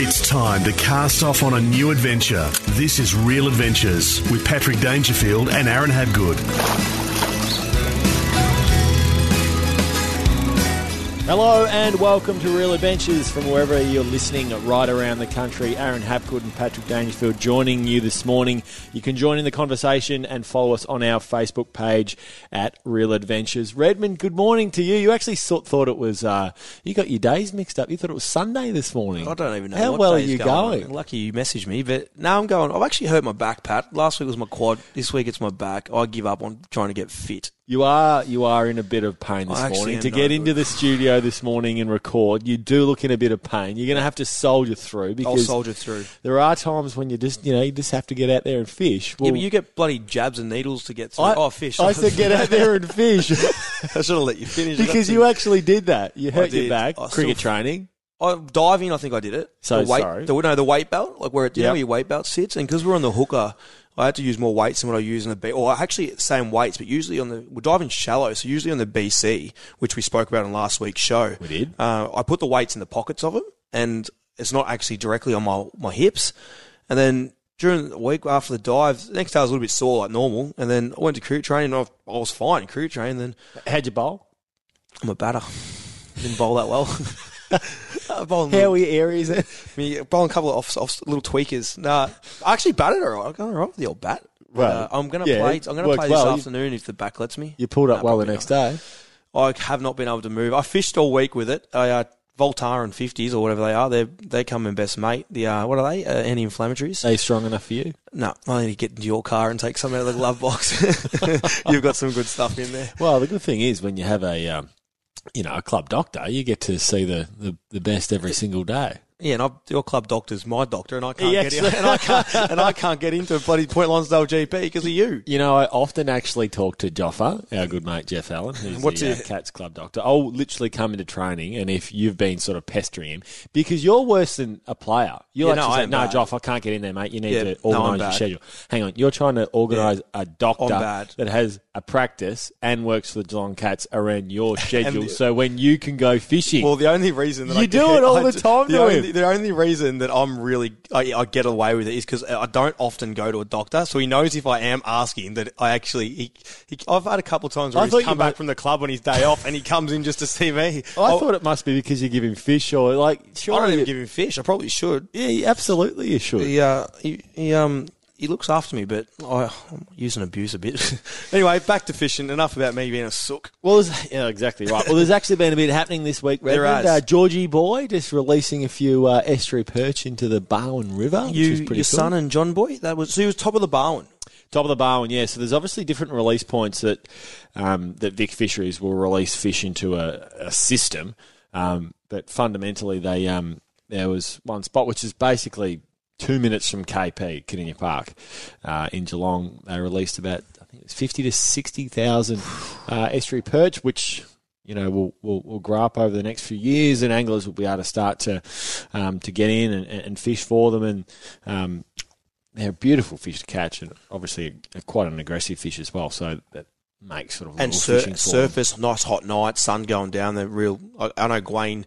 It's time to cast off on a new adventure. This is Reel Adventures with Patrick Dangerfield and Aaron Hapgood. Hello and welcome to Reel Adventures from wherever you're listening right around the country. Aaron Hapgood and Patrick Dangerfield joining you this morning. You can join in the conversation and follow us on our Facebook page at Reel Adventures. Redmond, good morning to you. You actually thought it was, you got your days mixed up. You thought it was Sunday this morning. I don't even know how well are you going? Lucky you messaged me, but now I'm going, I've actually hurt my back, Pat. Last week was my quad. This week it's my back. I give up on trying to get fit. You are in a bit of pain this morning. To get into the studio this morning and record, you do look in a bit of pain. You're going to have to soldier through. Because I'll soldier through. There are times when you just have to get out there and fish. Well, yeah, but you get bloody jabs and needles to get through. Fish. I said get out there and fish. I should have let you finish. Because you actually did that. You hurt your back. Cricket training. Diving, I think I did it. So the weight, sorry. The weight belt, like where it, where your weight belt sits. And because we're on the hooker, I had to use more weights than what I use in the B, or actually same weights, but usually we're diving shallow, so usually on the BC, which we spoke about in last week's show. We did. I put the weights in the pockets of them, and it's not actually directly on my hips. And then during the week after the dive, the next day I was a little bit sore like normal, and then I went to cricket training, and I was fine in cricket training. Then how'd you bowl? I'm a batter. Didn't bowl that well. How are your areas? I mean, bowling a couple of off little tweakers. Nah, I actually batted all right. I got all right with the old bat. Right. I'm going to play this afternoon if the back lets me. You pulled up well the next day. I have not been able to move. I fished all week with it. I Voltaren 50s or whatever they are. They come in best mate. The what are they? Anti-inflammatories. Are they strong enough for you? No, I need to get into your car and take some out of the glove box. You've got some good stuff in there. Well, the good thing is when you have a a club doctor, you get to see the best every single day. Yeah, and your club doctor's my doctor, and I can't get in, and I can't get into a bloody Point Lonsdale GP because of you. You know, I often actually talk to Joffa, our good mate Jeff Allen, who's the Cats club doctor. I'll literally come into training, and if you've been sort of pestering him, because you're worse than a player, you're like, Joffa, I can't get in there, mate. You need to organise your schedule. Hang on, you're trying to organise a doctor that has a practice and works for the Geelong Cats around your schedule, so when you can go fishing. Well, the only reason that I do it all the time to him. The only reason that I'm really I get away with it is because I don't often go to a doctor, so he knows if I am asking that I actually. I've had a couple of times where he's come back from the club on his day off, and he comes in just to see me. I thought it must be because you give him fish, or like I don't even give him fish. I probably should. Yeah, absolutely, you should. Yeah, he looks after me, but I'm using abuse a bit. Anyway, back to fishing. Enough about me being a sook. Well, exactly right. Well, there's actually been a bit happening this week. There has. Georgie Boy just releasing a few estuary perch into the Barwon River, which is pretty cool. Your son and John Boy? So he was top of the Barwon? Top of the Barwon, yeah. So there's obviously different release points that Vic Fisheries will release fish into a system. But fundamentally, there was one spot, which is basically 2 minutes from KP, Kadinia Park, in Geelong. They released about, I think it was 50 to 60,000 estuary perch, which will grow up over the next few years, and anglers will be able to start to get in and fish for them. And they're a beautiful fish to catch, and obviously quite an aggressive fish as well. So that makes sort of fishing for surface them. Nice hot night, sun going down. The real, I know Gwaine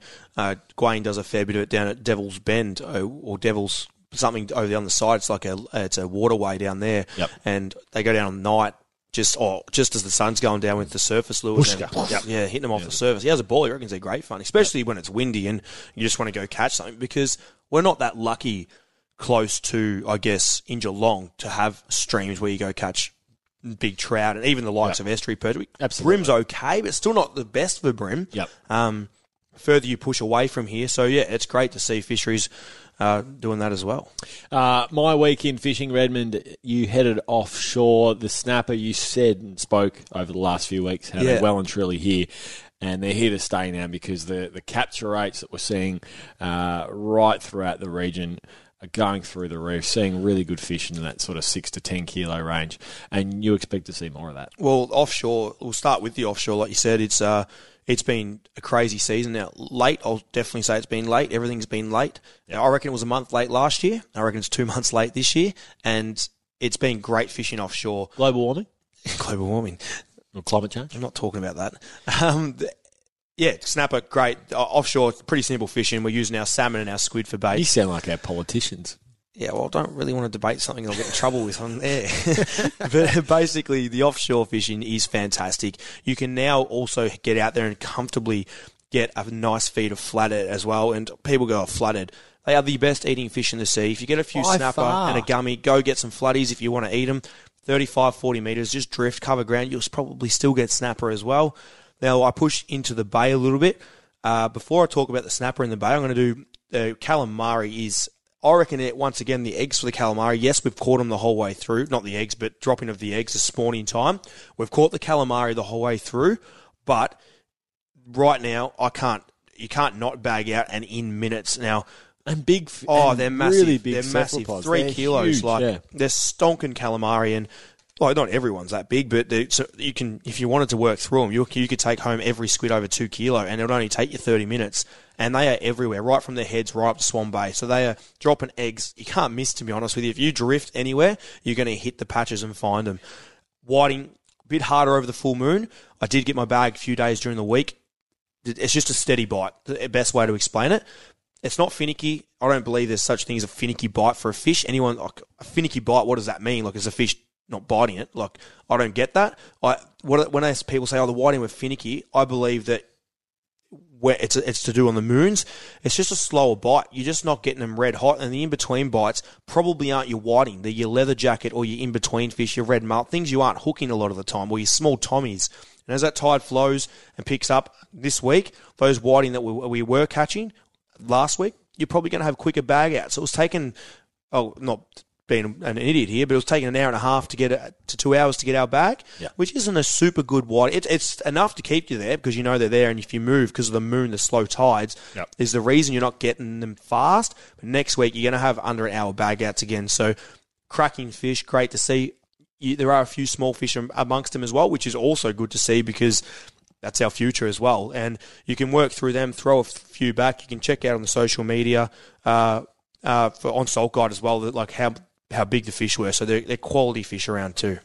does a fair bit of it down at Devil's Bend or Devil's. Something over the other side. It's like it's a waterway down there, and they go down at night just as the sun's going down with the surface lures. Hitting them off the surface. Yeah, as a ball, he reckons they're great fun, especially when it's windy and you just want to go catch something, because we're not that lucky close to, I guess, in Geelong to have streams where you go catch big trout and even the likes of estuary perch. Brim's okay, but it's still not the best for brim. further you push away from here. So, yeah, it's great to see fisheries doing that as well. My week in fishing, Redmond, you headed offshore. The snapper, you said and spoke over the last few weeks, how they're well and truly here. And they're here to stay now because the capture rates that we're seeing right throughout the region are going through the roof, seeing really good fish in that sort of 6 to 10 kilo range. And you expect to see more of that. Well, offshore, we'll start with the offshore. Like you said, it's been a crazy season. Now, late, I'll definitely say it's been late. Everything's been late. Now, I reckon it was a month late last year. I reckon it's 2 months late this year. And it's been great fishing offshore. Global warming? Global warming. Or climate change? I'm not talking about that. Yeah, snapper, great. Offshore, pretty simple fishing. We're using our salmon and our squid for bait. You sound like our politicians. Yeah, well, I don't really want to debate something I'll get in trouble with on there. But basically, the offshore fishing is fantastic. You can now also get out there and comfortably get a nice feed of flathead as well. And people go, oh, flathead. They are the best eating fish in the sea. If you get a few snapper and a gummy, go get some flatties if you want to eat them. 35, 40 metres, just drift, cover ground. You'll probably still get snapper as well. Now, I push into the bay a little bit. Before I talk about the snapper in the bay, I'm going to do calamari is, I reckon, it once again, the eggs for the calamari. Yes, we've caught them the whole way through. Not the eggs, but dropping of the eggs, the spawning time. We've caught the calamari the whole way through. But right now, you can't not bag out and in minutes. Now, and big, oh, and they're massive. Really big, they're massive. Pods. 3 kilos, huge, like they're stonking calamari, and well, not everyone's that big, but so you can, if you wanted to work through them, you could take home every squid over 2 kilo, and it would only take you 30 minutes. And they are everywhere, right from their heads right up to Swan Bay. So they are dropping eggs. You can't miss, to be honest with you. If you drift anywhere, you're going to hit the patches and find them. Whiting a bit harder over the full moon. I did get my bag a few days during the week. It's just a steady bite. The best way to explain it. It's not finicky. I don't believe there's such thing as a finicky bite for a fish. Anyone, like, a finicky bite, what does that mean? Like, is a fish not biting it? Like, I don't get that. When I people say, oh, the whiting were finicky, I believe that where it's to do on the moons. It's just a slower bite. You're just not getting them red hot. And the in-between bites probably aren't your whiting. They're your leather jacket or your in-between fish, your red mullet, things you aren't hooking a lot of the time, or your small tommies. And as that tide flows and picks up this week, those whiting that we were catching last week, you're probably going to have quicker bag out. So it was taken, oh, not being an idiot here, but it was taking an hour and a half to get to 2 hours to get our bag, which isn't a super good whiting. It's enough to keep you there because you know they're there, and if you move because of the moon, the slow tides is the reason you're not getting them fast. But next week you're going to have under an hour bag outs again. So cracking fish, great to see. There are a few small fish amongst them as well, which is also good to see because that's our future as well. And you can work through them, throw a few back. You can check out on the social media on Salt Guide as well, like how big the fish were. So they're quality fish around too.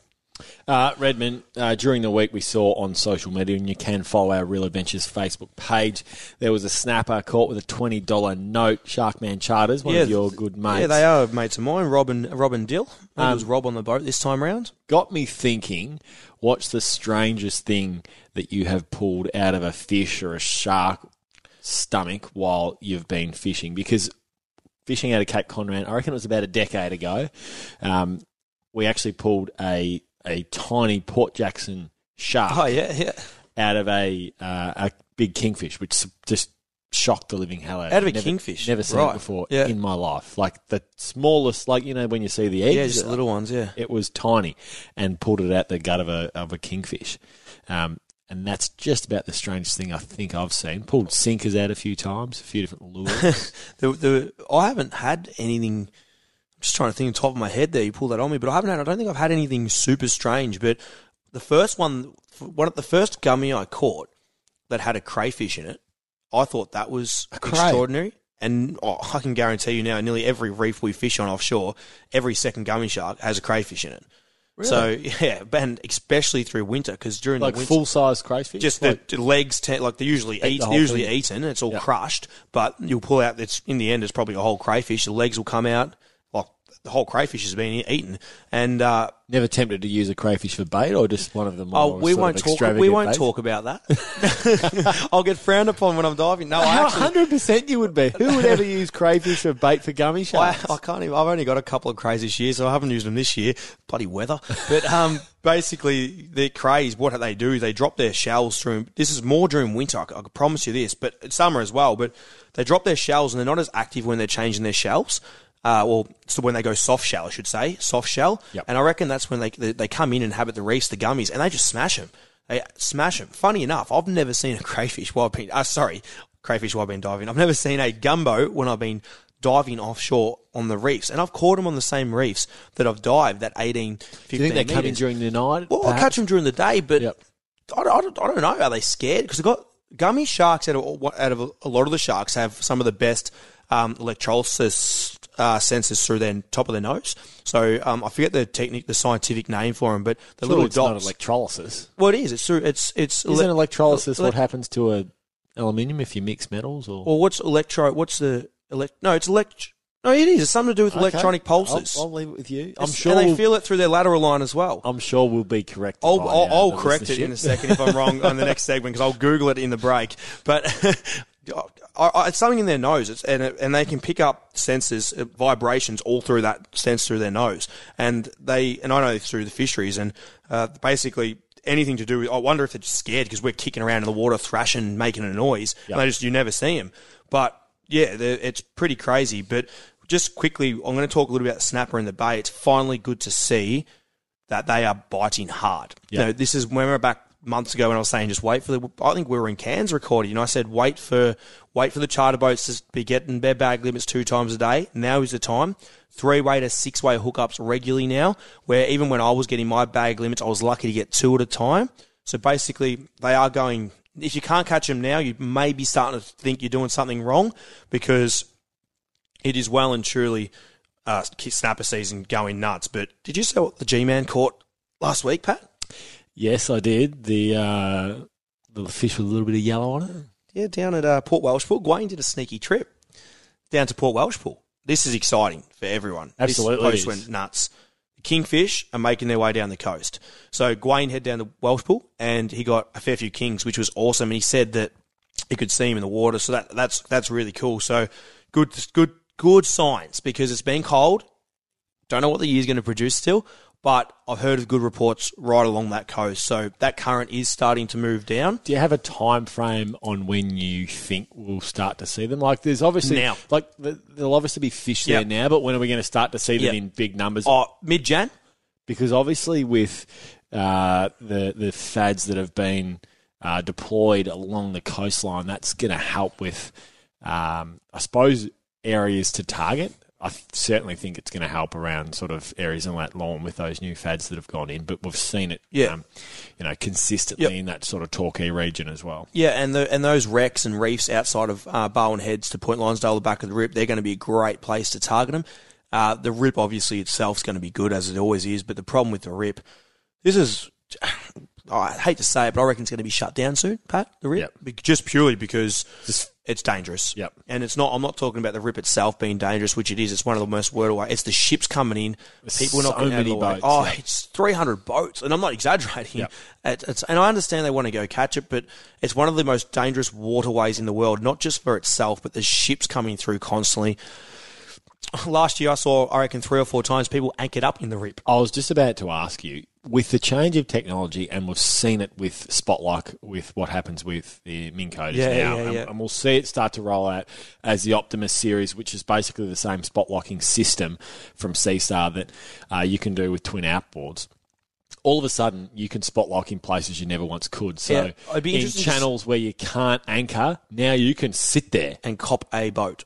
Redmond, during the week we saw on social media, and you can follow our Reel Adventures Facebook page, there was a snapper caught with a $20 note, Sharkman Charters, one of your good mates. Yeah, they are mates of mine, Rob and Dill. It was Rob on the boat this time round. Got me thinking, what's the strangest thing that you have pulled out of a fish or a shark stomach while you've been fishing? Because fishing out of Cape Conran, I reckon it was about a decade ago, we actually pulled a tiny Port Jackson shark out of a big kingfish, which just shocked the living hell out of a kingfish. Never seen it before in my life. Like the smallest, like, you know, when you see the eggs. Yeah, just little ones, yeah. It was tiny, and pulled it out the gut of a kingfish. And that's just about the strangest thing I think I've seen. Pulled sinkers out a few times, a few different lures. I haven't had anything. Just trying to think on top of my head there. You pull that on me, but I don't think I've had anything super strange. But the first one of the first gummy I caught that had a crayfish in it, I thought that was extraordinary. And I can guarantee you now, nearly every reef we fish on offshore, every second gummy shark has a crayfish in it. Really? So yeah, and especially through winter, because during the winter, full size crayfish, just the legs, like they usually eaten. It's all crushed, but you'll pull out. It's in the end, it's probably a whole crayfish. The legs will come out. Like the whole crayfish has been eaten. And never tempted to use a crayfish for bait, or just one of the more we won't talk about that. I'll get frowned upon when I'm diving. No, 100% you would be. Who would ever use crayfish for bait for gummy sharks? I can't even. I've only got a couple of crays this year, so I haven't used them this year. Bloody weather. But basically, the crays, what they do, they drop their shells through. This is more during winter, I can promise you this, but summer as well. But they drop their shells, and they're not as active when they're changing their shells. So when they go soft shell, I should say, soft shell. Yep. And I reckon that's when they come in and inhabit the reefs, the gummies, and they just smash them. They smash them. Funny enough, I've never seen a crayfish while I've been diving. I've never seen a gumbo when I've been diving offshore on the reefs. And I've caught them on the same reefs that I've dived, that 18, 15 meters. Do you think they come in during the night? Well, I catch them during the day, but yep. I don't know. Are they scared? Because they've got gummy sharks out of a lot of the sharks have some of the best electrolysis sensors through their top of their nose. So I forget the scientific name for them, but the little dots. Not electrolysis. Well, it is. It's through. Isn't electrolysis what happens to aluminium if you mix metals or? Well, what's electro? What's the No, it's elect. No, it is. It's something to do with electronic pulses. I'll leave it with you. I'm sure. And they feel it through their lateral line as well. I'm sure we'll be corrected. I'll correct it in a second if I'm wrong on the next segment, because I'll Google it in the break. But. It's something in their nose, and they can pick up sensors, vibrations all through that sense through their nose, and I know through the fisheries, and basically anything to do with. I wonder if they're just scared because we're kicking around in the water, thrashing, making a noise, yep. And you never see them. But yeah, it's pretty crazy. But just quickly, I'm going to talk a little about snapper in the bay. It's finally good to see that they are biting hard. Yep. You know, this is when we're back. Months ago, when I was saying just wait for the, I think we were in Cairns recording, and I said wait for the charter boats to be getting their bag limits 2 times a day. Now is the time. 3-way to 6-way hookups regularly now. Where even when I was getting my bag limits, I was lucky to get 2 at a time. So basically, they are going. If you can't catch them now, you may be starting to think you're doing something wrong, because it is well and truly snapper season going nuts. But did you see what the G-man caught last week, Pat? Yes, I did. The fish with a little bit of yellow on it. Yeah, down at Port Welshpool. Gwaine did a sneaky trip down to Port Welshpool. This is exciting for everyone. Absolutely. This coast went nuts. The kingfish are making their way down the coast. So Gwaine head down to Welshpool, and he got a fair few kings, which was awesome. And he said that he could see him in the water, so that's really cool. So good signs, because it's been cold. Don't know what the year's going to produce still. But I've heard of good reports right along that coast. So that current is starting to move down. Do you have a time frame on when you think we'll start to see them? Like, there's obviously now. Like there'll obviously be fish yep. there now, but when are we going to start to see them yep. in big numbers? Mid-Jan. Because obviously with the fads that have been deployed along the coastline, that's going to help with, I suppose, areas to target. I certainly think it's going to help around sort of areas in that lawn with those new fads that have gone in, but we've seen it, yeah. Consistently yep. in that sort of Torquay region as well. Yeah, and those wrecks and reefs outside of Barwon Heads to Point Lonsdale, the back of the Rip, they're going to be a great place to target them. The Rip obviously itself is going to be good as it always is, but the problem with the Rip, I hate to say it, but I reckon it's going to be shut down soon, Pat, the Rip, yep. just purely because. It's dangerous. Yep. And it's not, I'm not talking about the Rip itself being dangerous, which it is. It's one of the most word away. It's the ships coming in. People are not going out of the way. Oh, yeah. It's 300 boats. And I'm not exaggerating. Yep. And I understand they want to go catch it, but it's one of the most dangerous waterways in the world, not just for itself, but there's ships coming through constantly. Last year, I saw, I reckon, 3 or 4 times people anchored up in the Rip. I was just about to ask you, with the change of technology, and we've seen it with Spotlock, with what happens with the Minn Kotas now, and we'll see it start to roll out as the Optimus series, which is basically the same Spotlocking system from Seastar that you can do with twin outboards. All of a sudden, you can Spotlock in places you never once could. So yeah, in channels where you can't anchor, now you can sit there and cop a boat.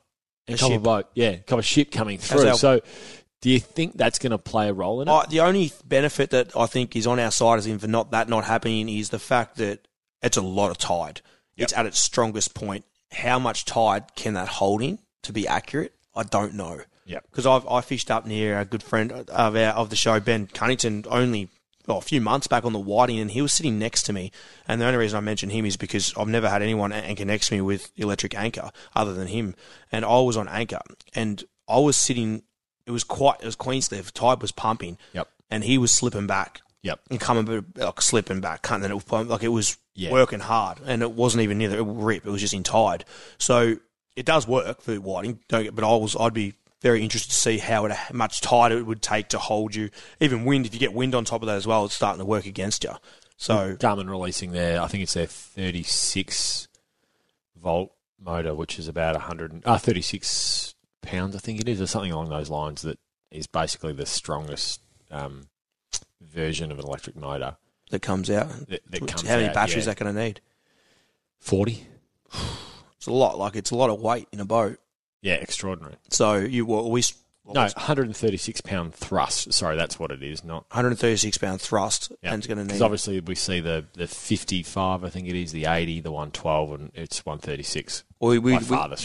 Cop a ship coming through. So do you think that's going to play a role in it? The only benefit that I think is on our side is for not happening is the fact that it's a lot of tide. Yep. It's at its strongest point. How much tide can that hold in to be accurate? I don't know. Yeah, because I fished up near a good friend of the show, Ben Cunnington, a few months back on the whiting, and he was sitting next to me. And the only reason I mention him is because I've never had anyone anchor next to me with electric anchor other than him. And I was on anchor, and I was sitting. it was Queenscliff. Tide was pumping. Yep. And he was slipping back. Yep. And coming like slipping back, cutting it was like it was working hard, and it wasn't even near the rip. It was just in tide. So it does work for whiting. But I'd be very interested to see how much tide it would take to hold you. Even wind, if you get wind on top of that as well, it's starting to work against you. So Garmin releasing their, I think it's their 36 volt motor, which is about 36 pounds, I think it is, or something along those lines. That is basically the strongest version of an electric motor that comes out. How many batteries are going to need? 40. It's a lot. Like it's a lot of weight in a boat. Yeah, extraordinary. So you were always... 136-pound thrust. Sorry, that's what it is, not... 136-pound thrust, yep. And it's going to need... Because obviously we see the 55, I think it is, the 80, the 112, and it's 136. Well, we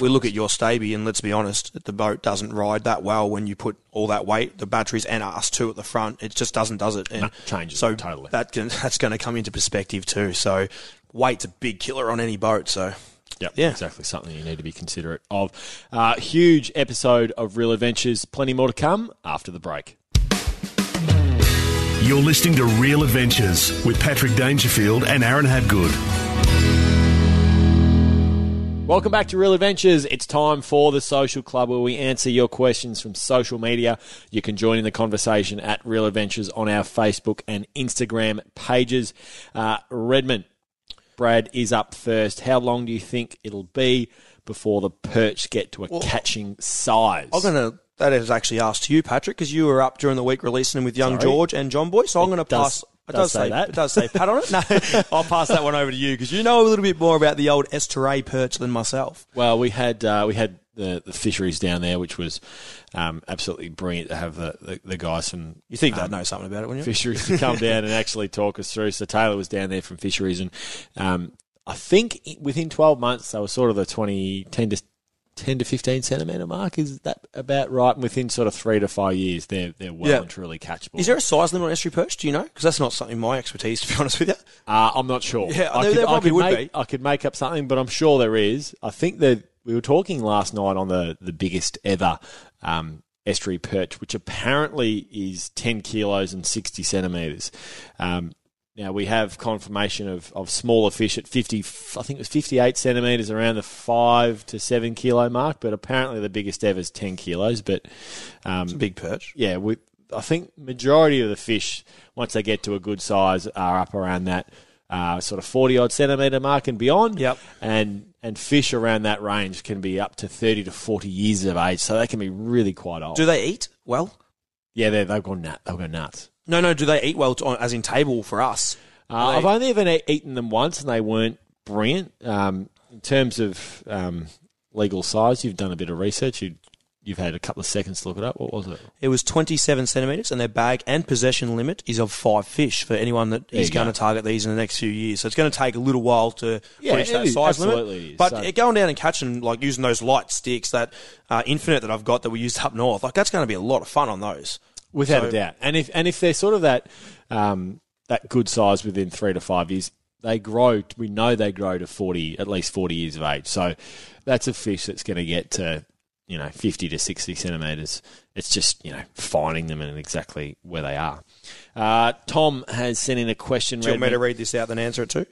look at your Staby, and let's be honest, the boat doesn't ride that well when you put all that weight, the batteries and us too at the front. It just does it? And no, changes so totally. That's going to come into perspective too. So weight's a big killer on any boat, so... Yep, yeah, exactly. Something you need to be considerate of. Huge episode of Reel Adventures. Plenty more to come after the break. You're listening to Reel Adventures with Patrick Dangerfield and Aaron Hapgood. Welcome back to Reel Adventures. It's time for the Social Club, where we answer your questions from social media. You can join in the conversation at Reel Adventures on our Facebook and Instagram pages. Redmond. Brad is up first. How long do you think it'll be before the perch get to a catching size? That is actually asked to you, Patrick, because you were up during the week releasing him with Young George and John Boy. So I'm going to pass. It does say Pat on it. No, I'll pass that one over to you because you know a little bit more about the old Estuary perch than myself. Well, we had the fisheries down there, which was absolutely brilliant to have the guys from... You think they'd know something about it, wouldn't you? Fisheries to come down and actually talk us through. So Taylor was down there from fisheries, and I think within 12 months, they were sort of the 10 to 15 centimetre mark. Is that about right? And within sort of 3 to 5 years, they're well and truly catchable. Is there a size limit on estuary perch? Do you know? Because that's not something my expertise, to be honest with you. I'm not sure. Yeah, I could make up something, but I'm sure there is. I think that we were talking last night on the biggest ever estuary perch, which apparently is 10 kilos and 60 centimetres. Now, we have confirmation of smaller fish at 50, I think it was 58 centimetres, around the 5 to 7 kilo mark, but apparently the biggest ever is 10 kilos. But it's a big perch. Yeah, I think majority of the fish, once they get to a good size, are up around that sort of 40-odd centimetre mark and beyond. Yep. And fish around that range can be up to 30 to 40 years of age, so they can be really quite old. Do they eat well? Yeah, they'll go nuts. No. Do they eat well, as in table for us? I've only ever eaten them once, and they weren't brilliant. In terms of legal size, you've done a bit of research. You've had a couple of seconds to look it up. What was it? It was 27 centimetres, and their bag and possession limit is of 5 fish for anyone that is going to target these in the next few years. So it's going to take a little while to reach that size limit. But going down and catching, like using those light sticks, that Infinite that I've got that we used up north, like that's going to be a lot of fun on those. Without a doubt. And if they're sort of that good size within 3 to 5 years, they grow. We know they grow to at least 40 years of age. So that's a fish that's going to get to 50 to 60 centimetres. It's just, finding them and exactly where they are. Tom has sent in a question. Do you want me to read this out and answer it too?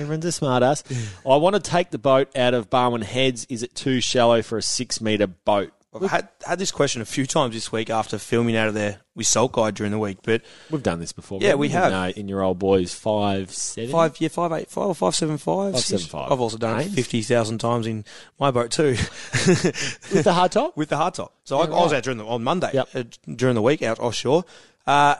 Everyone's a smart ass. I want to take the boat out of Barwon Heads. Is it too shallow for a 6-metre boat? I've had this question a few times this week after filming out of there with Salt Guide during the week, but we've done this before. Yeah, we have. In your old boys, 5.7, 5.85 or 5.75, 5.75. I've also done it 50,000 times in my boat too, with the hard top. So I was out on Monday during the week out offshore. Well,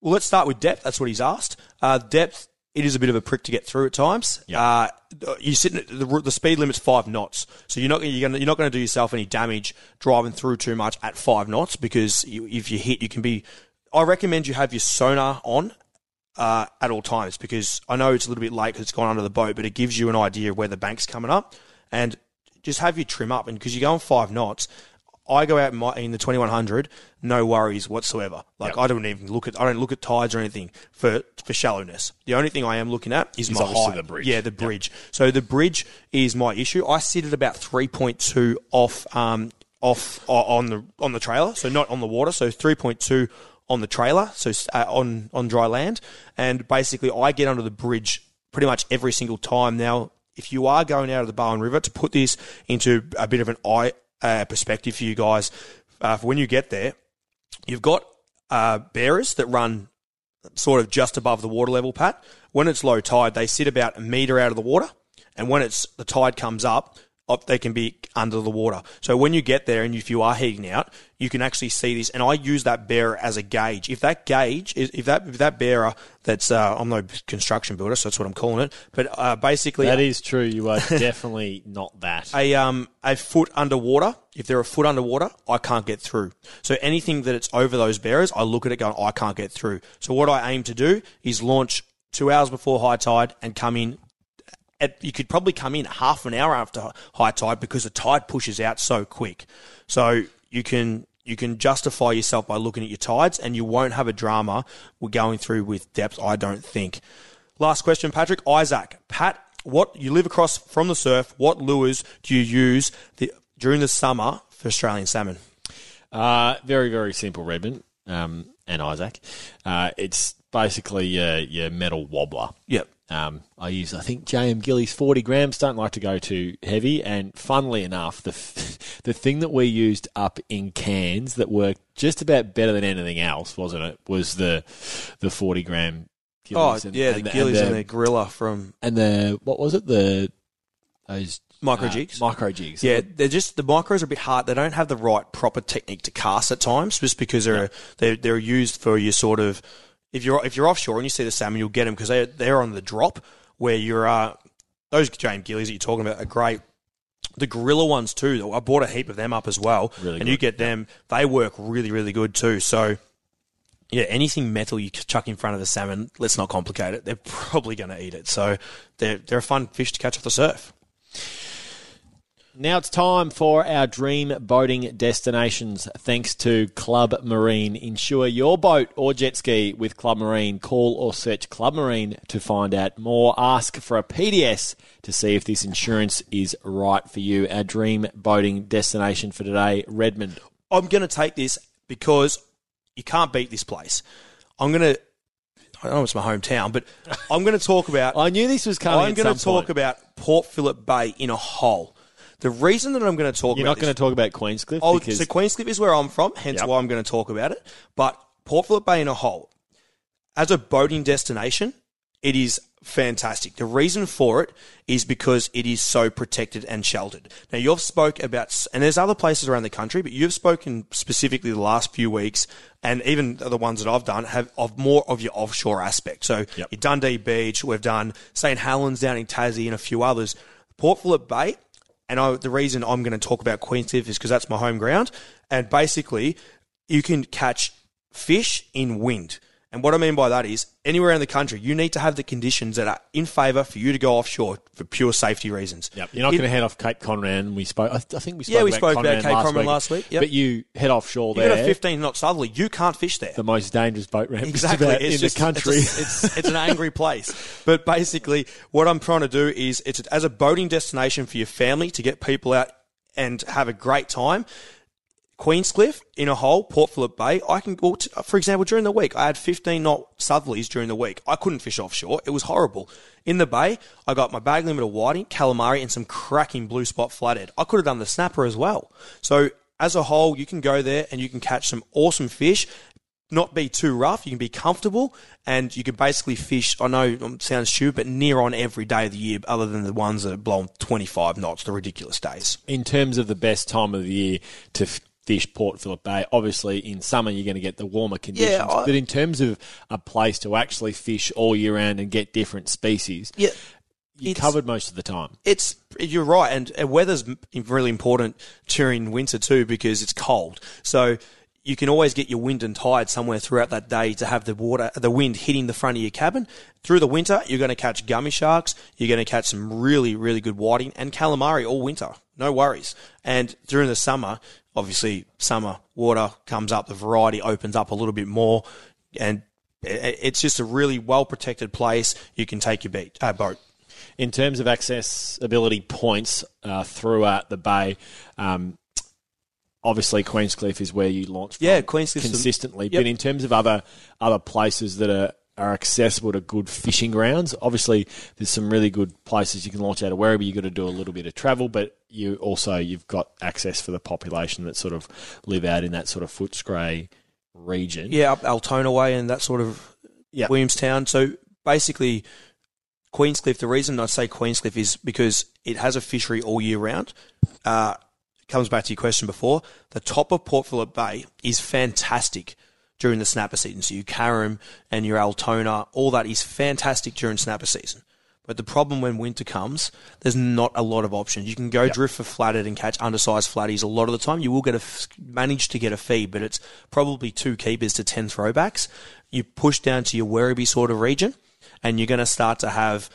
let's start with depth. That's what he's asked. Depth. It is a bit of a prick to get through at times. Yep. You're sitting at the speed limit's 5 knots, so you're not going to do yourself any damage driving through too much at 5 knots because if you hit, you can be. I recommend you have your sonar on at all times because I know it's a little bit late because it's gone under the boat, but it gives you an idea of where the bank's coming up, and just have your trim up. And because you're going 5 knots. I go out in the 2100, no worries whatsoever. Like I don't even look at tides or anything for shallowness. The only thing I am looking at is my height. The bridge. Yeah, the bridge. Yep. So the bridge is my issue. I sit at about 3.2 off off on the trailer, so not on the water. So 3.2 on the trailer, so on dry land. And basically, I get under the bridge pretty much every single time. Now, if you are going out of the Barwon River, to put this into a bit of an eye perspective for you guys, for when you get there, you've got bearers that run sort of just above the water level, Pat. When it's low tide, they sit about a metre out of the water, and when it's the tide comes up, they can be under the water. So when you get there and if you are heading out, you can actually see this. And I use that bearer as a gauge. If that gauge, if that bearer that's, I'm no construction builder, so that's what I'm calling it. But basically... That is true. You are definitely not that. A foot underwater, if they're a foot underwater, I can't get through. So anything that it's over those bearers, I look at it going, I can't get through. So what I aim to do is launch 2 hours before high tide and come in. You could probably come in half an hour after high tide because the tide pushes out so quick. So you can justify yourself by looking at your tides, and you won't have a drama with going through with depth, I don't think. Last question, Patrick. Isaac. Pat, you live across from the surf. What lures do you use during the summer for Australian salmon? Very, very simple, Redmond and Isaac. It's basically your metal wobbler. Yep. I use, I think, JM Gillies 40 grams. Don't like to go too heavy. And funnily enough, the thing that we used up in Cairns that worked just about better than anything else, wasn't it, was the 40 gram Gillies. Oh, yeah, the Gillies and the Gorilla from... And the, what was it? Those micro jigs. Micro jigs. Yeah, they're just, the micros are a bit hard. They don't have the right proper technique to cast at times, just because they're used for your sort of... If you're offshore and you see the salmon, you'll get them because they're on the drop where you're those JM Gillies that you're talking about are great. The Gorilla ones too. I bought a heap of them up as well, really, and good. You get them. They work really, really good too. So yeah, anything metal you chuck in front of the salmon, let's not complicate it. They're probably going to eat it. So they're a fun fish to catch off the surf. Now it's time for our dream boating destinations, thanks to Club Marine. Insure your boat or jet ski with Club Marine. Call or search Club Marine to find out more. Ask for a PDS to see if this insurance is right for you. Our dream boating destination for today, Redmond. I'm going to take this because you can't beat this place. I don't know if it's my hometown, but I'm going to talk about... I knew this was coming. I'm going to talk about Port Phillip Bay in a hole. The reason that I'm going to talk about... You're not going to talk about Queenscliff? Oh, so Queenscliff is where I'm from, hence why I'm going to talk about it. But Port Phillip Bay in a whole, as a boating destination, it is fantastic. The reason for it is because it is so protected and sheltered. Now, you've spoken about... And there's other places around the country, but you've spoken specifically the last few weeks, and even the ones that I've done, have of more of your offshore aspect. So your Dundee Beach, we've done St. Helens down in Tassie and a few others. Port Phillip Bay... And the reason I'm going to talk about Queenscliff is because that's my home ground. And basically, you can catch fish in wind. And what I mean by that is, anywhere in the country, you need to have the conditions that are in favour for you to go offshore for pure safety reasons. Yep. You're not going to head off Cape Conran. I think we spoke about Cape Conran last week. Yep. But you head offshore there. You got a 15-knot southerly. You can't fish there. The most dangerous boat ramp in the country. It's an angry place. But basically, what I'm trying to do is, it's as a boating destination for your family to get people out and have a great time. Queenscliff, in a hole, Port Phillip Bay, for example, during the week, I had 15-knot southerlies during the week. I couldn't fish offshore. It was horrible. In the bay, I got my bag limit of whiting, calamari, and some cracking blue spot flathead. I could have done the snapper as well. So, as a whole, you can go there and you can catch some awesome fish, not be too rough, you can be comfortable, and you can basically fish, I know it sounds stupid, but near on every day of the year, other than the ones that are blown 25 knots, the ridiculous days. In terms of the best time of the year to fish Port Phillip Bay. Obviously, in summer, you're going to get the warmer conditions. Yeah, but in terms of a place to actually fish all year round and get different species, you're covered most of the time. You're right, and weather's really important during winter too because it's cold. So you can always get your wind and tide somewhere throughout that day to have the wind hitting the front of your cabin. Through the winter, you're going to catch gummy sharks. You're going to catch some really, really good whiting and calamari all winter. No worries. And during the summer... Obviously, summer water comes up, the variety opens up a little bit more, and it's just a really well-protected place. You can take your boat. In terms of accessibility points throughout the bay, obviously Queenscliff is where you launch from consistently. Yep. But in terms of other places that are accessible to good fishing grounds, obviously there's some really good places you can launch out of Werribee. You've got to do a little bit of travel, but you've got access for the population that sort of live out in that sort of Footscray region. Yeah, up Altona way and that sort of Williamstown. So basically Queenscliff, the reason I say Queenscliff is because it has a fishery all year round. Comes back to your question before, the top of Port Phillip Bay is fantastic during the snapper season. So your Carrum and your Altona, all that is fantastic during snapper season. But the problem when winter comes, there's not a lot of options. You can go drift for flathead and catch undersized flatties a lot of the time. You will manage to get a feed, but it's probably 2 keepers to 10 throwbacks. You push down to your Werribee sort of region, and you're going to start to have...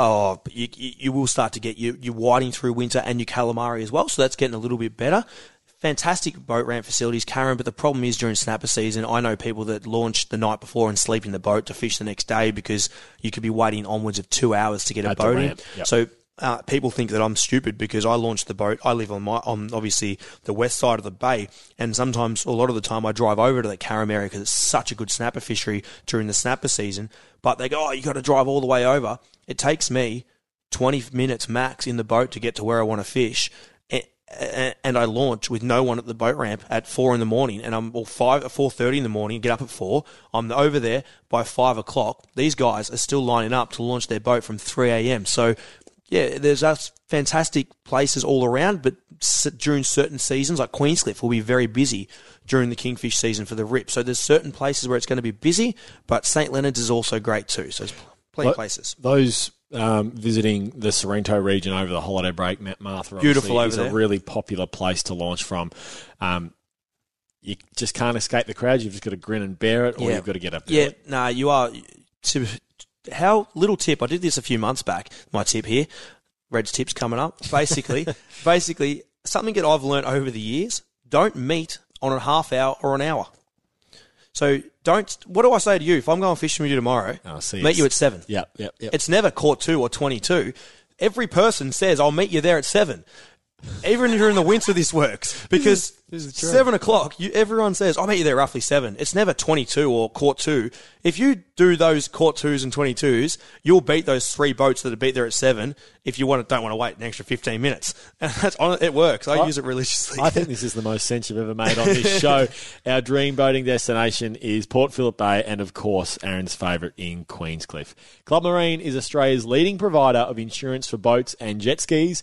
Oh, you will start to get your whiting through winter and your calamari as well, so that's getting a little bit better. Fantastic boat ramp facilities, Karen, but the problem is during snapper season, I know people that launch the night before and sleep in the boat to fish the next day because you could be waiting onwards of 2 hours to get a boat in. Yep. So people think that I'm stupid because I launched the boat. I live on obviously the west side of the bay, and sometimes a lot of the time I drive over to the Caram area because it's such a good snapper fishery during the snapper season. But they go, oh, you got to drive all the way over. It takes me 20 minutes max in the boat to get to where I want to fish, and I launch with no one at the boat ramp at 4 in the morning, and I'm 4:30 in the morning. Get up at 4. I'm over there by 5 o'clock. These guys are still lining up to launch their boat from 3 a.m. So yeah, there's fantastic places all around, but during certain seasons, like Queenscliff will be very busy during the kingfish season for the rip. So there's certain places where it's going to be busy, but St. Leonard's is also great too. So there's plenty of places. Those visiting the Sorrento region over the holiday break, Mount Martha beautiful over is there. A really popular place to launch from. You just can't escape the crowd. You've just got to grin and bear it, or you've got to get up there. Yeah, you are... How little tip, I did this a few months back, my tip here, Red's tips coming up. Basically, something that I've learned over the years, don't meet on a half hour or an hour. So what do I say to you? If I'm going fishing with you tomorrow, meet you at 7. Yeah. It's never caught 2 or 22. Every person says, I'll meet you there at 7. Even during the winter this works, because this is 7 o'clock, everyone says, I'll meet you there roughly 7. It's never 22 or caught 2. If you do those caught 2s and 22s, you'll beat those 3 boats that are beat there at 7 if you don't want to wait an extra 15 minutes. And it works. I use it religiously. I think this is the most sense you've ever made on this show. Our dream boating destination is Port Phillip Bay and, of course, Aaron's favourite in Queenscliff. Club Marine is Australia's leading provider of insurance for boats and jet skis.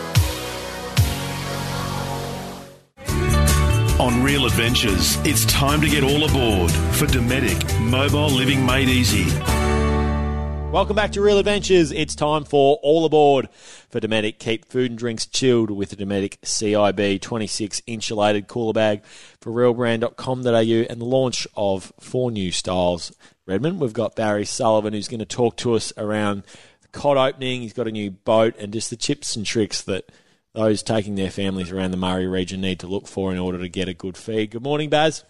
On Reel Adventures, it's time to get all aboard for Dometic, mobile living made easy. Welcome back to Reel Adventures. It's time for all aboard for Dometic. Keep food and drinks chilled with the Dometic CIB 26 insulated cooler bag for realbrand.com.au and the launch of 4 new styles. Redmond, we've got Barry Sullivan who's going to talk to us around the cod opening. He's got a new boat and just the tips and tricks that those taking their families around the Murray region need to look for in order to get a good feed. Good morning, Baz.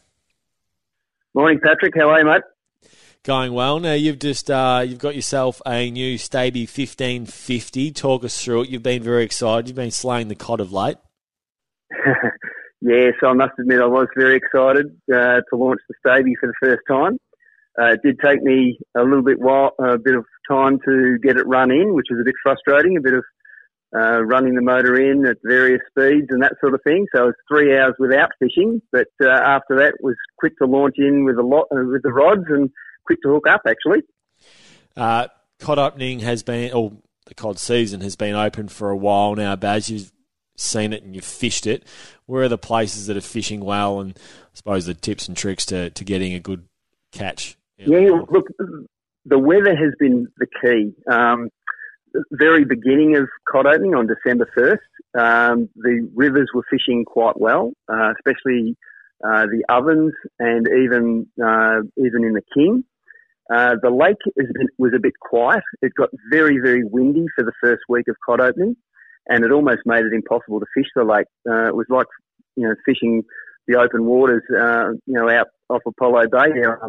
Morning, Patrick. How are you, mate? Going well. Now, you've just you've got yourself a new Staby 1550. Talk us through it. You've been very excited. You've been slaying the cod of late. Yes, I must admit I was very excited to launch the Staby for the first time. It did take me a bit of time to get it run in, which is a bit frustrating, a bit of running the motor in at various speeds and that sort of thing. So it was 3 hours without fishing, but after that was quick to launch in with the rods and quick to hook up, actually. Cod opening has been, or the cod season has been open for a while now, Baz. You've seen it and you've fished it. Where are the places that are fishing well and I suppose the tips and tricks to getting a good catch? Yeah, look, the weather has been the key. Very beginning of cod opening on December 1st, the rivers were fishing quite well, especially the Ovens and even in the King. The lake was a bit quiet. It got very, very windy for the first week of cod opening, and it almost made it impossible to fish the lake. It was like, you know, fishing the open waters, you know, out off Apollo Bay there.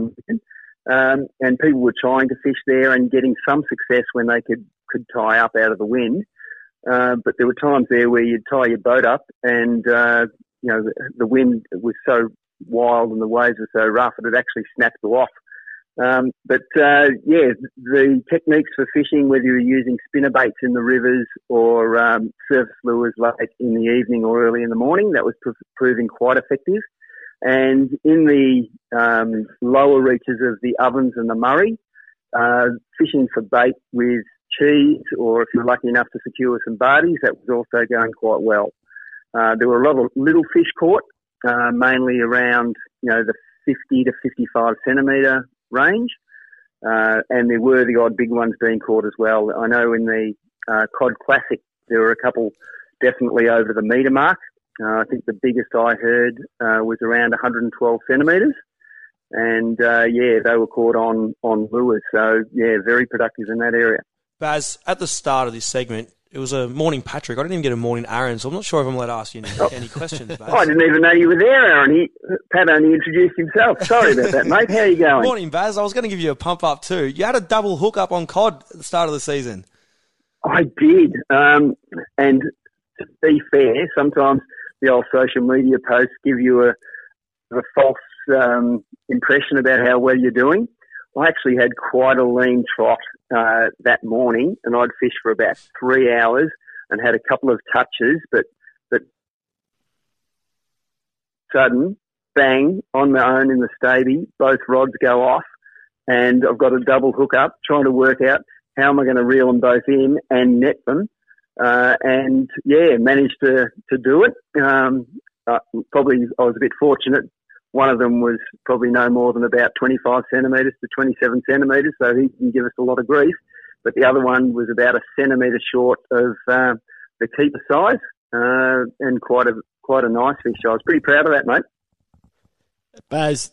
And people were trying to fish there and getting some success when they could tie up out of the wind. But there were times there where you'd tie your boat up and, you know, the wind was so wild and the waves were so rough that it actually snapped you off. But the techniques for fishing, whether you're using spinnerbaits in the rivers or surface lures late in the evening or early in the morning, that was proving quite effective. And in the lower reaches of the Ovens and the Murray, fishing for bait with cheese, or if you're lucky enough to secure some bardies, that was also going quite well. There were a lot of little fish caught, mainly around, you know, the 50 to 55 centimetre range, and there were the odd big ones being caught as well. I know in the Cod Classic there were a couple definitely over the metre mark. I think the biggest I heard was around 112 centimetres, and they were caught on lures. So yeah, very productive in that area. Baz, at the start of this segment, it was a morning Patrick. I didn't even get a morning Aaron, so I'm not sure if I'm allowed to ask you any questions, Baz. I didn't even know you were there, Aaron. Pat only introduced himself. Sorry about that, mate. How are you going? Morning, Baz. I was going to give you a pump up too. You had a double hook up on cod at the start of the season. I did. And to be fair, sometimes the old social media posts give you a false impression about how well you're doing. I actually had quite a lean trot that morning, and I'd fished for about 3 hours and had a couple of touches, but sudden, bang, on my own in the Staby, both rods go off, and I've got a double hook up, trying to work out how am I going to reel them both in and net them, and managed to do it. Probably I was a bit fortunate. One of them was probably no more than about 25 centimetres to 27 centimetres, so he didn't give us a lot of grief. But the other one was about a centimetre short of the keeper size, and quite a nice fish. I was pretty proud of that, mate. Baz,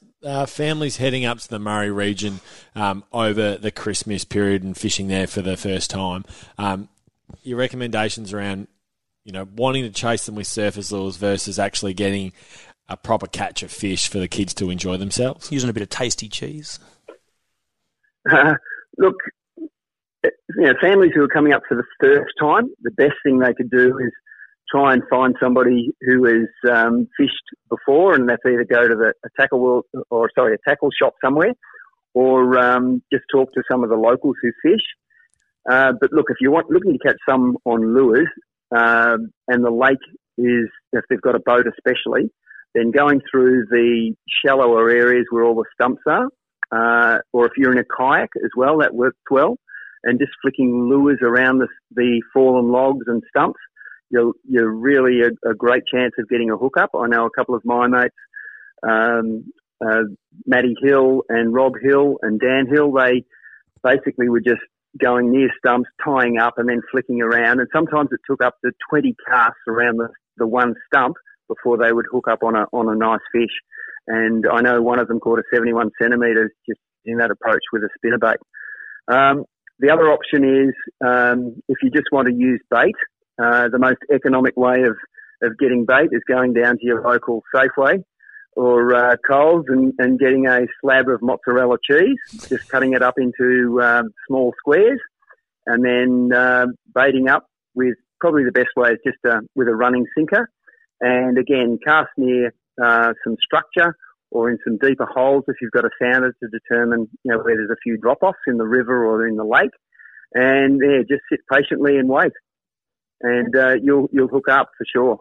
families heading up to the Murray region over the Christmas period and fishing there for the first time, your recommendations around, you know, wanting to chase them with surface lures versus actually getting a proper catch of fish for the kids to enjoy themselves? Using a bit of tasty cheese. Look, you know, families who are coming up for the first time, the best thing they could do is try and find somebody who has fished before, and that's either go to a tackle shop somewhere, or just talk to some of the locals who fish. But look, if you're looking to catch some on lures, and the lake is, if they've got a boat especially, then going through the shallower areas where all the stumps are, or if you're in a kayak as well, that works well, and just flicking lures around the fallen logs and stumps, you're really a great chance of getting a hookup. I know a couple of my mates, Matty Hill and Rob Hill and Dan Hill, they basically were just going near stumps, tying up and then flicking around, and sometimes it took up to 20 casts around the one stump before they would hook up on a nice fish. And I know one of them caught a 71 centimetres just in that approach with a spinnerbait. The other option is if you just want to use bait, the most economic way of getting bait is going down to your local Safeway or Coles and getting a slab of mozzarella cheese, just cutting it up into small squares and then baiting up with, probably the best way is just with a running sinker. And again, cast near some structure or in some deeper holes if you've got a sounder to determine, you know, where there's a few drop-offs in the river or in the lake. And yeah, just sit patiently and wait, and you'll hook up for sure.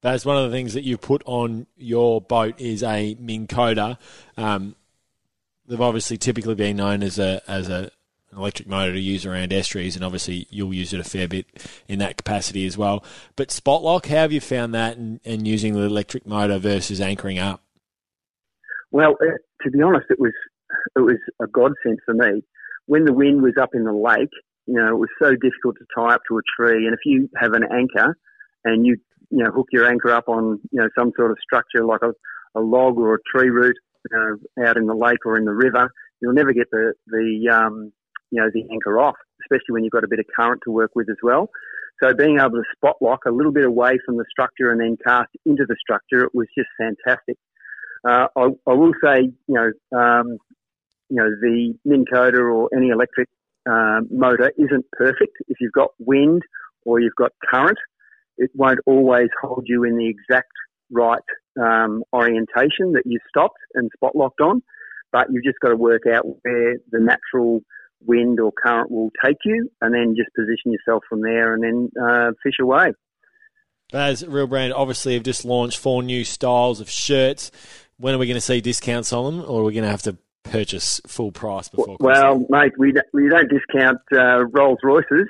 That's one of the things that you put on your boat is a Minn Kota. They've obviously typically been known as an electric motor to use around estuaries, and obviously you'll use it a fair bit in that capacity as well. But Spotlock, how have you found that and using the electric motor versus anchoring up? Well, to be honest, it was a godsend for me. When the wind was up in the lake, you know, it was so difficult to tie up to a tree, and if you have an anchor and you know, hook your anchor up on, you know, some sort of structure like a log or a tree root, you know, out in the lake or in the river, you'll never get the anchor off, especially when you've got a bit of current to work with as well. So being able to spot lock a little bit away from the structure and then cast into the structure, it was just fantastic. I will say, the Minn Kota or any electric motor isn't perfect. If you've got wind or you've got current, it won't always hold you in the exact right orientation that you stopped and spot locked on, but you've just got to work out where the natural wind or current will take you and then just position yourself from there and then fish away. As Reel Brand obviously have just launched 4 new styles of shirts. When are we going to see discounts on them, or are we going to have to purchase full price before Christmas? Well, mate, we don't discount Rolls Royces.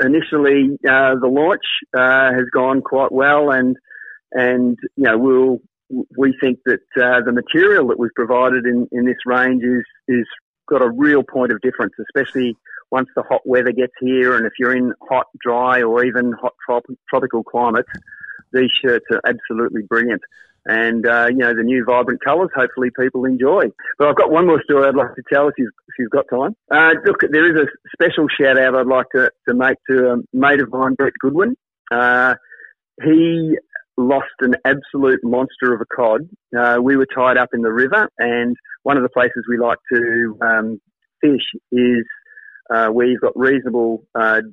Initially the launch has gone quite well, and we think that the material that we've provided in this range is got a real point of difference, especially once the hot weather gets here, and if you're in hot, dry, or even hot tropical climates, these shirts are absolutely brilliant. And, the new vibrant colours, hopefully people enjoy. But I've got one more story I'd like to tell if you've got time. Look, there is a special shout-out I'd like to make to a mate of mine, Brett Goodwin. He lost an absolute monster of a cod. We were tied up in the river, and one of the places we like to fish is where you've got reasonable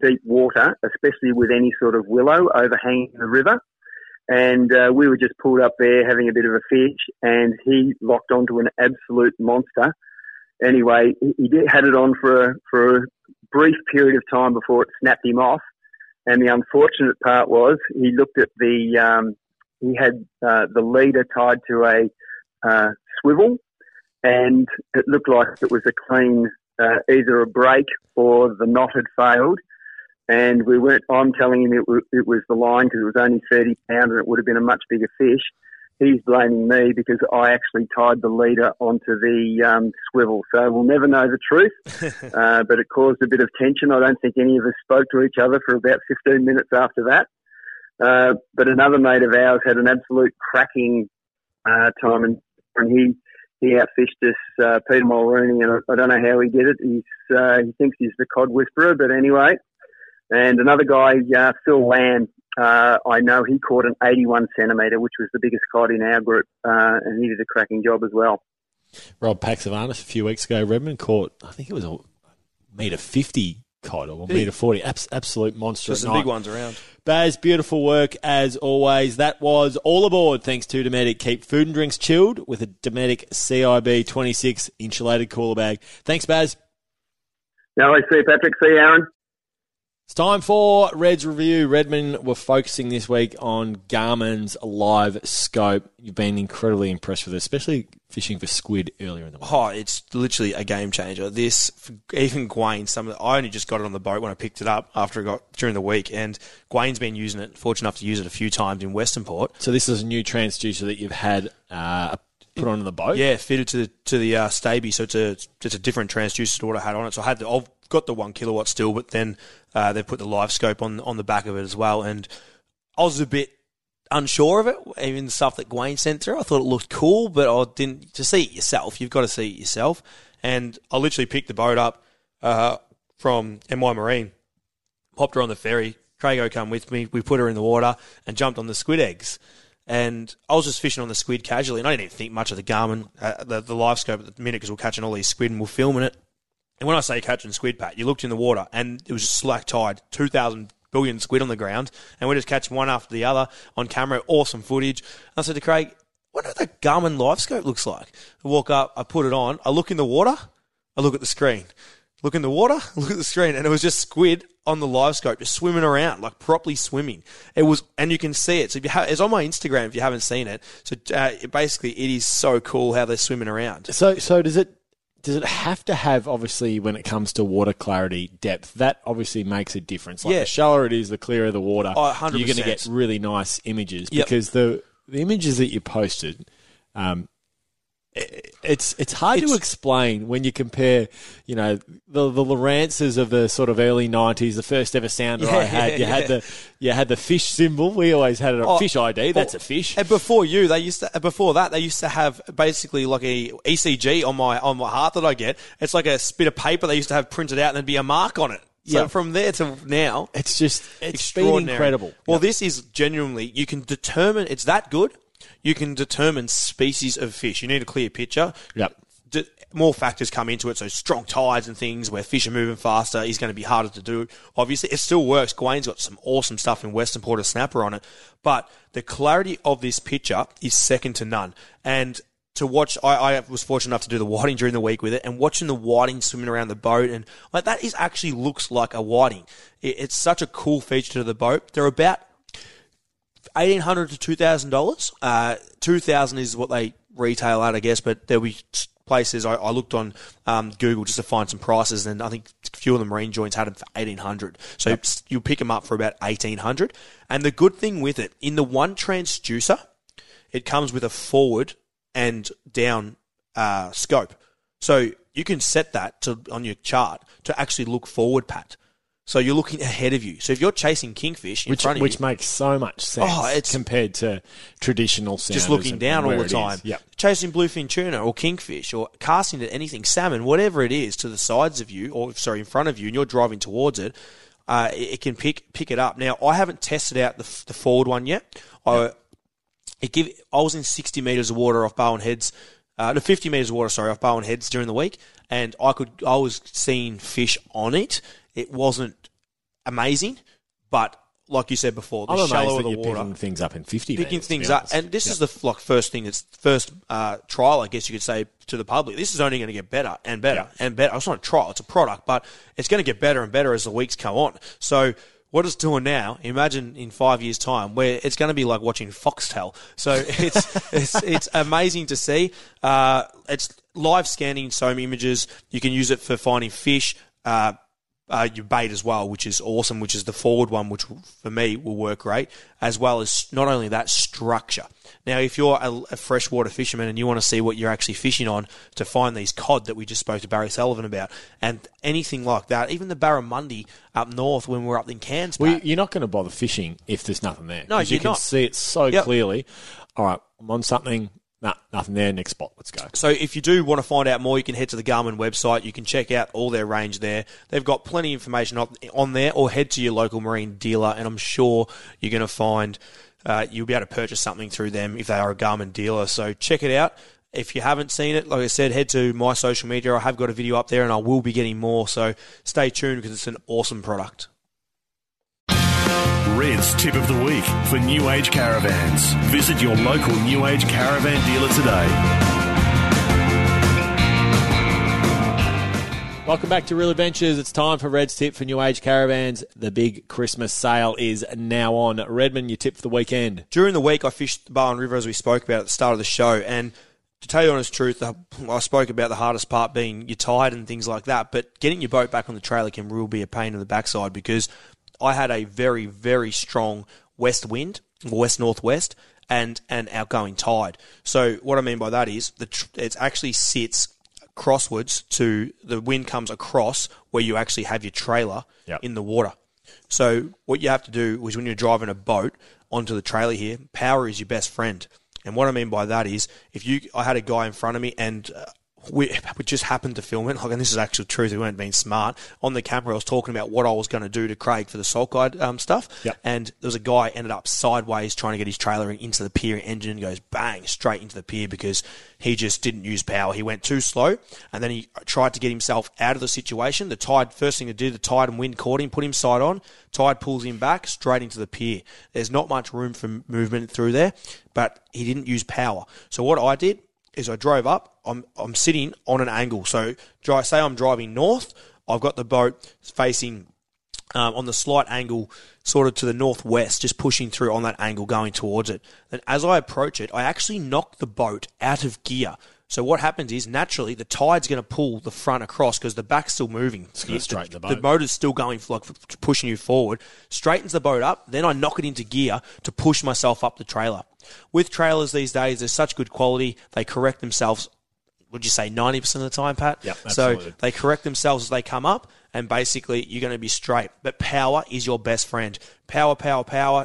deep water, especially with any sort of willow overhanging the river. And we were just pulled up there having a bit of a fish, and he locked onto an absolute monster. Anyway, he had it on for a brief period of time before it snapped him off. And the unfortunate part was he looked at he had the leader tied to a swivel, and it looked like it was a clean, either a break or the knot had failed. And we weren't. I'm telling him it was the line because it was only 30 pounds and it would have been a much bigger fish. He's blaming me because I actually tied the leader onto the swivel. So we'll never know the truth, but it caused a bit of tension. I don't think any of us spoke to each other for about 15 minutes after that. But another mate of ours had an absolute cracking time, and he outfished us, Peter Mulrooney, and I don't know how he did it. He thinks he's the cod whisperer, but anyway. And another guy, Phil Lamb, I know he caught an 81 centimetre, which was the biggest cod in our group, and he did a cracking job as well. Rob Paxavanis a few weeks ago, Redmond, caught, I think it was a 1.50 metre cod or 1.40 metre, absolute monster. Just some big ones around. Baz, beautiful work as always. That was all aboard. Thanks to Dometic. Keep food and drinks chilled with a Dometic CIB 26 insulated cooler bag. Thanks, Baz. No, I see you, Patrick. See you, Aaron. It's time for Red's Review. Redmond were focusing this week on Garmin's live scope. You've been incredibly impressed with it, especially fishing for squid earlier in the week. Oh, it's literally a game changer. This, even Gwaine, I only just got it on the boat when I picked it up during the week, and Gwaine's been using it, fortunate enough to use it a few times in Western Port. So this is a new transducer that you've had put onto the boat? Yeah, fitted to the Staby, so it's a different transducer to what I had on it. So I've got the 1 kilowatt still, but then they've put the live scope on the back of it as well. And I was a bit unsure of it, even the stuff that Gwaine sent through. I thought it looked cool, but I didn't. To see it yourself, you've got to see it yourself. And I literally picked the boat up from MY Marine, popped her on the ferry. Craig come with me. We put her in the water and jumped on the squid eggs. And I was just fishing on the squid casually, and I didn't even think much of the Garmin, the live scope at the minute, because we're catching all these squid and we're filming it. And when I say catching squid, Pat, you looked in the water and it was just slack tide, 2,000 billion squid on the ground, and we just catch one after the other on camera, awesome footage. I said to Craig, "What do that Garmin live scope looks like?" I walk up, I put it on, I look in the water, I look at the screen. Look in the water, look at the screen, and it was just squid on the live scope, just swimming around, like properly swimming. It was, and you can see it. So if you it's on my Instagram if you haven't seen it. So basically, it is so cool how they're swimming around. So does it? Does it have to have, obviously, when it comes to water clarity, depth? That obviously makes a difference. Like, the shallower it is, the clearer the water. Oh, 100%. You're going to get really nice images because the images that you posted, it's hard to explain when you compare, you know, the Lowrances of the sort of early '90s, the first ever sounder you had the fish symbol. We always had a fish ID. That's a fish. And before that they used to have basically like a ECG on my heart that I get. It's like a bit of paper they used to have printed out and there'd be a mark on it. So from there to now, it's just extraordinary. Been incredible. Well, this is genuinely, you can determine, it's that good, you can determine species of fish. You need a clear picture. Yep. More factors come into it, so strong tides and things where fish are moving faster is going to be harder to do. Obviously, it still works. Gwaine's got some awesome stuff in Western Port of Snapper on it, but the clarity of this picture is second to none. And to watch, I was fortunate enough to do the whiting during the week with it, and watching the whiting swimming around the boat, and like that is actually looks like a whiting. It's such a cool feature to the boat. They're about $1,800 to $2,000. $2,000 is what they retail at, I guess, but there'll be places. I looked on Google just to find some prices, and I think a few of the marine joints had them for $1,800. So you'll pick them up for about $1,800. And the good thing with it, in the one transducer, it comes with a forward and down scope. So you can set that to on your chart to actually look forward, Pat. So you're looking ahead of you. So if you're chasing kingfish in front of you... Which makes so much sense compared to traditional sounders. Just looking down all the time. Yep. Chasing bluefin tuna or kingfish or casting at anything, salmon, whatever it is, to the sides of you, in front of you, and you're driving towards it, it can pick it up. Now, I haven't tested out the forward one yet. I was in 60 metres of water off Barwon Heads, 50 metres of water, sorry, off Barwon Heads during the week, and I was seeing fish on it. It wasn't amazing, but like you said before, the shallower the water, picking things up in 50 metres, picking things up, and this is the first thing. It's first trial, I guess you could say, to the public. This is only going to get better and better and better. It's not a trial; it's a product, but it's going to get better and better as the weeks come on. So what it's doing now, imagine in 5 years' time, where it's going to be like watching Foxtel. So it's amazing to see. It's live scanning SOME images. You can use it for finding fish, your bait as well, which is awesome, which is the forward one, which for me will work great, as well as not only that, structure. Now, if you're a freshwater fisherman and you want to see what you're actually fishing on to find these cod that we just spoke to Barry Sullivan about and anything like that, even the barramundi up north when we're up in Cairns. Well, you're not going to bother fishing if there's nothing there. No, you can see it so clearly. All right, I'm on something. No, nothing there. Next spot. Let's go. So if you do want to find out more, you can head to the Garmin website. You can check out all their range there. They've got plenty of information on there, or head to your local marine dealer, and I'm sure you're going to find you'll be able to purchase something through them if they are a Garmin dealer. So check it out. If you haven't seen it, like I said, head to my social media. I have got a video up there, and I will be getting more. So stay tuned because it's an awesome product. Red's Tip of the Week for New Age Caravans. Visit your local New Age Caravan dealer today. Welcome back to Reel Adventures. It's time for Red's Tip for New Age Caravans. The big Christmas sale is now on. Redmond, your tip for the weekend. During the week, I fished the Barwon River as we spoke about at the start of the show, and to tell you the honest truth, I spoke about the hardest part being you're tired and things like that, but getting your boat back on the trailer can really be a pain in the backside because I had a very, very strong west wind, west-northwest, and an outgoing tide. So what I mean by that is it actually sits crosswards to the wind comes across where you actually have your trailer in the water. So what you have to do is when you're driving a boat onto the trailer here, power is your best friend. And what I mean by that is I had a guy in front of me and we just happened to film it, and this is actual truth. We weren't being smart. On the camera, I was talking about what I was going to do to Craig for the Salt Guide stuff, and there was a guy ended up sideways trying to get his trailer into the pier engine and goes bang, straight into the pier because he just didn't use power. He went too slow, and then he tried to get himself out of the situation. The tide, first thing to do, the tide and wind caught him, put him side on. Tide pulls him back, straight into the pier. There's not much room for movement through there, but he didn't use power. So what I did is I drove up. I'm sitting on an angle. So say I'm driving north. I've got the boat facing on the slight angle sort of to the northwest, just pushing through on that angle, going towards it. And as I approach it, I actually knock the boat out of gear. So what happens is naturally the tide's going to pull the front across because the back's still moving. It's going to straighten the boat. The motor's still going, pushing you forward. Straightens the boat up. Then I knock it into gear to push myself up the trailer. With trailers these days, they're such good quality. They correct themselves would you say 90% of the time, Pat? Yeah, absolutely. So they correct themselves as they come up, and basically you're going to be straight. But power is your best friend. Power.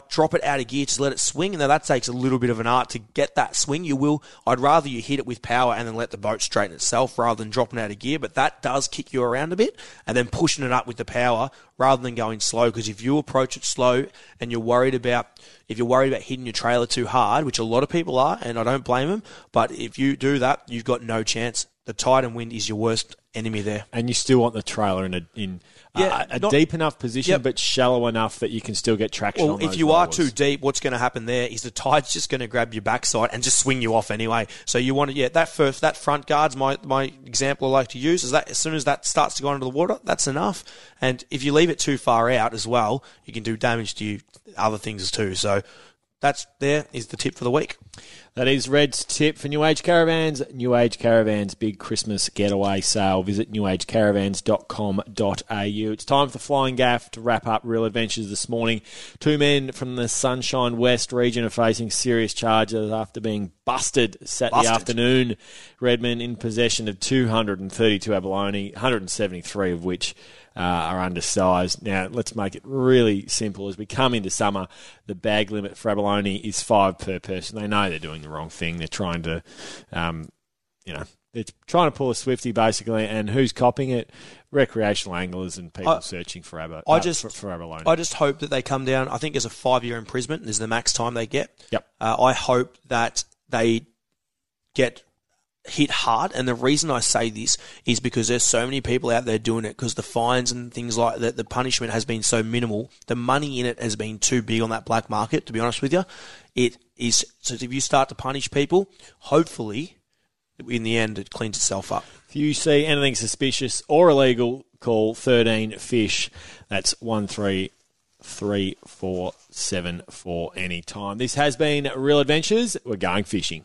Drop it out of gear, just let it swing. And now that takes a little bit of an art to get that swing. I'd rather you hit it with power and then let the boat straighten itself rather than dropping out of gear. But that does kick you around a bit, and then pushing it up with the power rather than going slow. Because if you approach it slow and if you're worried about hitting your trailer too hard, which a lot of people are, and I don't blame them, but if you do that, you've got no chance. The tide and wind is your worst enemy there. And you still want the trailer in a deep enough position, but shallow enough that you can still get traction on those rollers. If you are too deep, what's going to happen there is the tide's just going to grab your backside and just swing you off anyway. So you want to, that front guard's my example I like to use, is that as soon as that starts to go under the water, that's enough. And if you leave it too far out as well, you can do damage to other things too. So there is the tip for the week. That is Red's tip for New Age Caravans. New Age Caravans, big Christmas getaway sale. Visit newagecaravans.com.au. It's time for the Flying Gaff to wrap up Real Adventures this morning. Two men from the Sunshine West region are facing serious charges after being busted Saturday afternoon. Redmond in possession of 232 abalone, 173 of which are undersized. Now, let's make it really simple. As we come into summer, the bag limit for abalone is 5 per person. They know they're doing the wrong thing. They're trying to, they're trying to pull a Swifty, basically, and who's copying it? Recreational anglers and people searching for abalone. I just hope that they come down. I think there's a 5-year imprisonment is the max time they get. Yep. I hope that they get hit hard, and the reason I say this is because there's so many people out there doing it because the fines and things like that, the punishment has been so minimal. The money in it has been too big on that black market, to be honest with you. It is, so if you start to punish people, hopefully in the end it cleans itself up. If you see anything suspicious or illegal, call 13 fish. That's 133474 anytime. This has been Real Adventures. We're going fishing.